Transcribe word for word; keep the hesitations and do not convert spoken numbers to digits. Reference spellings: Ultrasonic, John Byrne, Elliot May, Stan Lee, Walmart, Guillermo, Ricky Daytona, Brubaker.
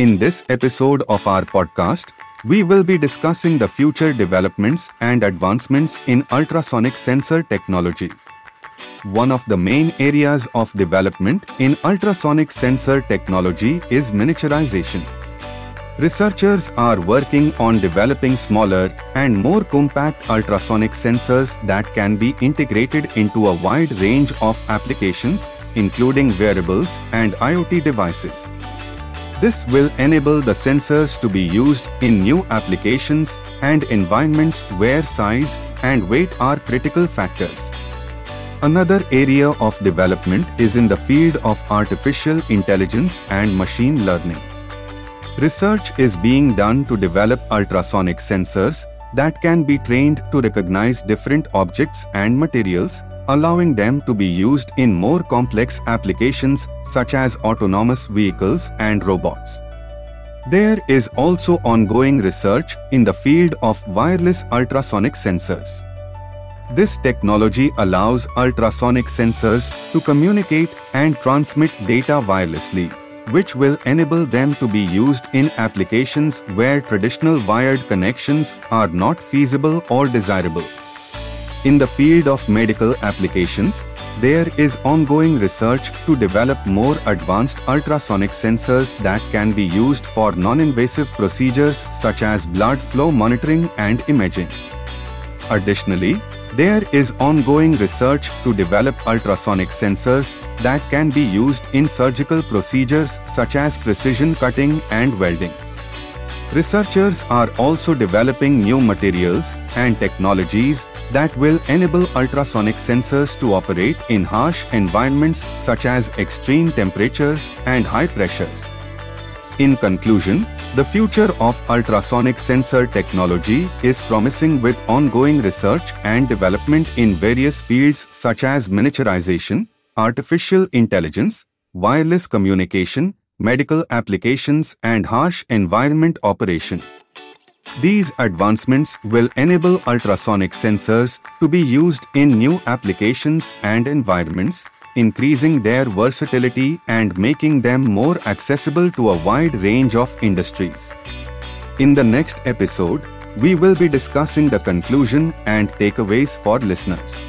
In this episode of our podcast, we will be discussing the future developments and advancements in ultrasonic sensor technology. One of the main areas of development in ultrasonic sensor technology is miniaturization. Researchers are working on developing smaller and more compact ultrasonic sensors that can be integrated into a wide range of applications, including wearables and IoT devices. This will enable the sensors to be used in new applications and environments where size and weight are critical factors. Another area of development is in the field of artificial intelligence and machine learning. Research is being done to develop ultrasonic sensors that can be trained to recognize different objects and materials, allowing them to be used in more complex applications such as autonomous vehicles and robots. There is also ongoing research in the field of wireless ultrasonic sensors. This technology allows ultrasonic sensors to communicate and transmit data wirelessly, which will enable them to be used in applications where traditional wired connections are not feasible or desirable. In the field of medical applications, there is ongoing research to develop more advanced ultrasonic sensors that can be used for non-invasive procedures such as blood flow monitoring and imaging. Additionally, there is ongoing research to develop ultrasonic sensors that can be used in surgical procedures such as precision cutting and welding. Researchers are also developing new materials and technologies that will enable ultrasonic sensors to operate in harsh environments such as extreme temperatures and high pressures. In conclusion, the future of ultrasonic sensor technology is promising with ongoing research and development in various fields such as miniaturization, artificial intelligence, wireless communication, medical applications, and harsh environment operation. These advancements will enable ultrasonic sensors to be used in new applications and environments, increasing their versatility and making them more accessible to a wide range of industries. In the next episode, we will be discussing the conclusion and takeaways for listeners.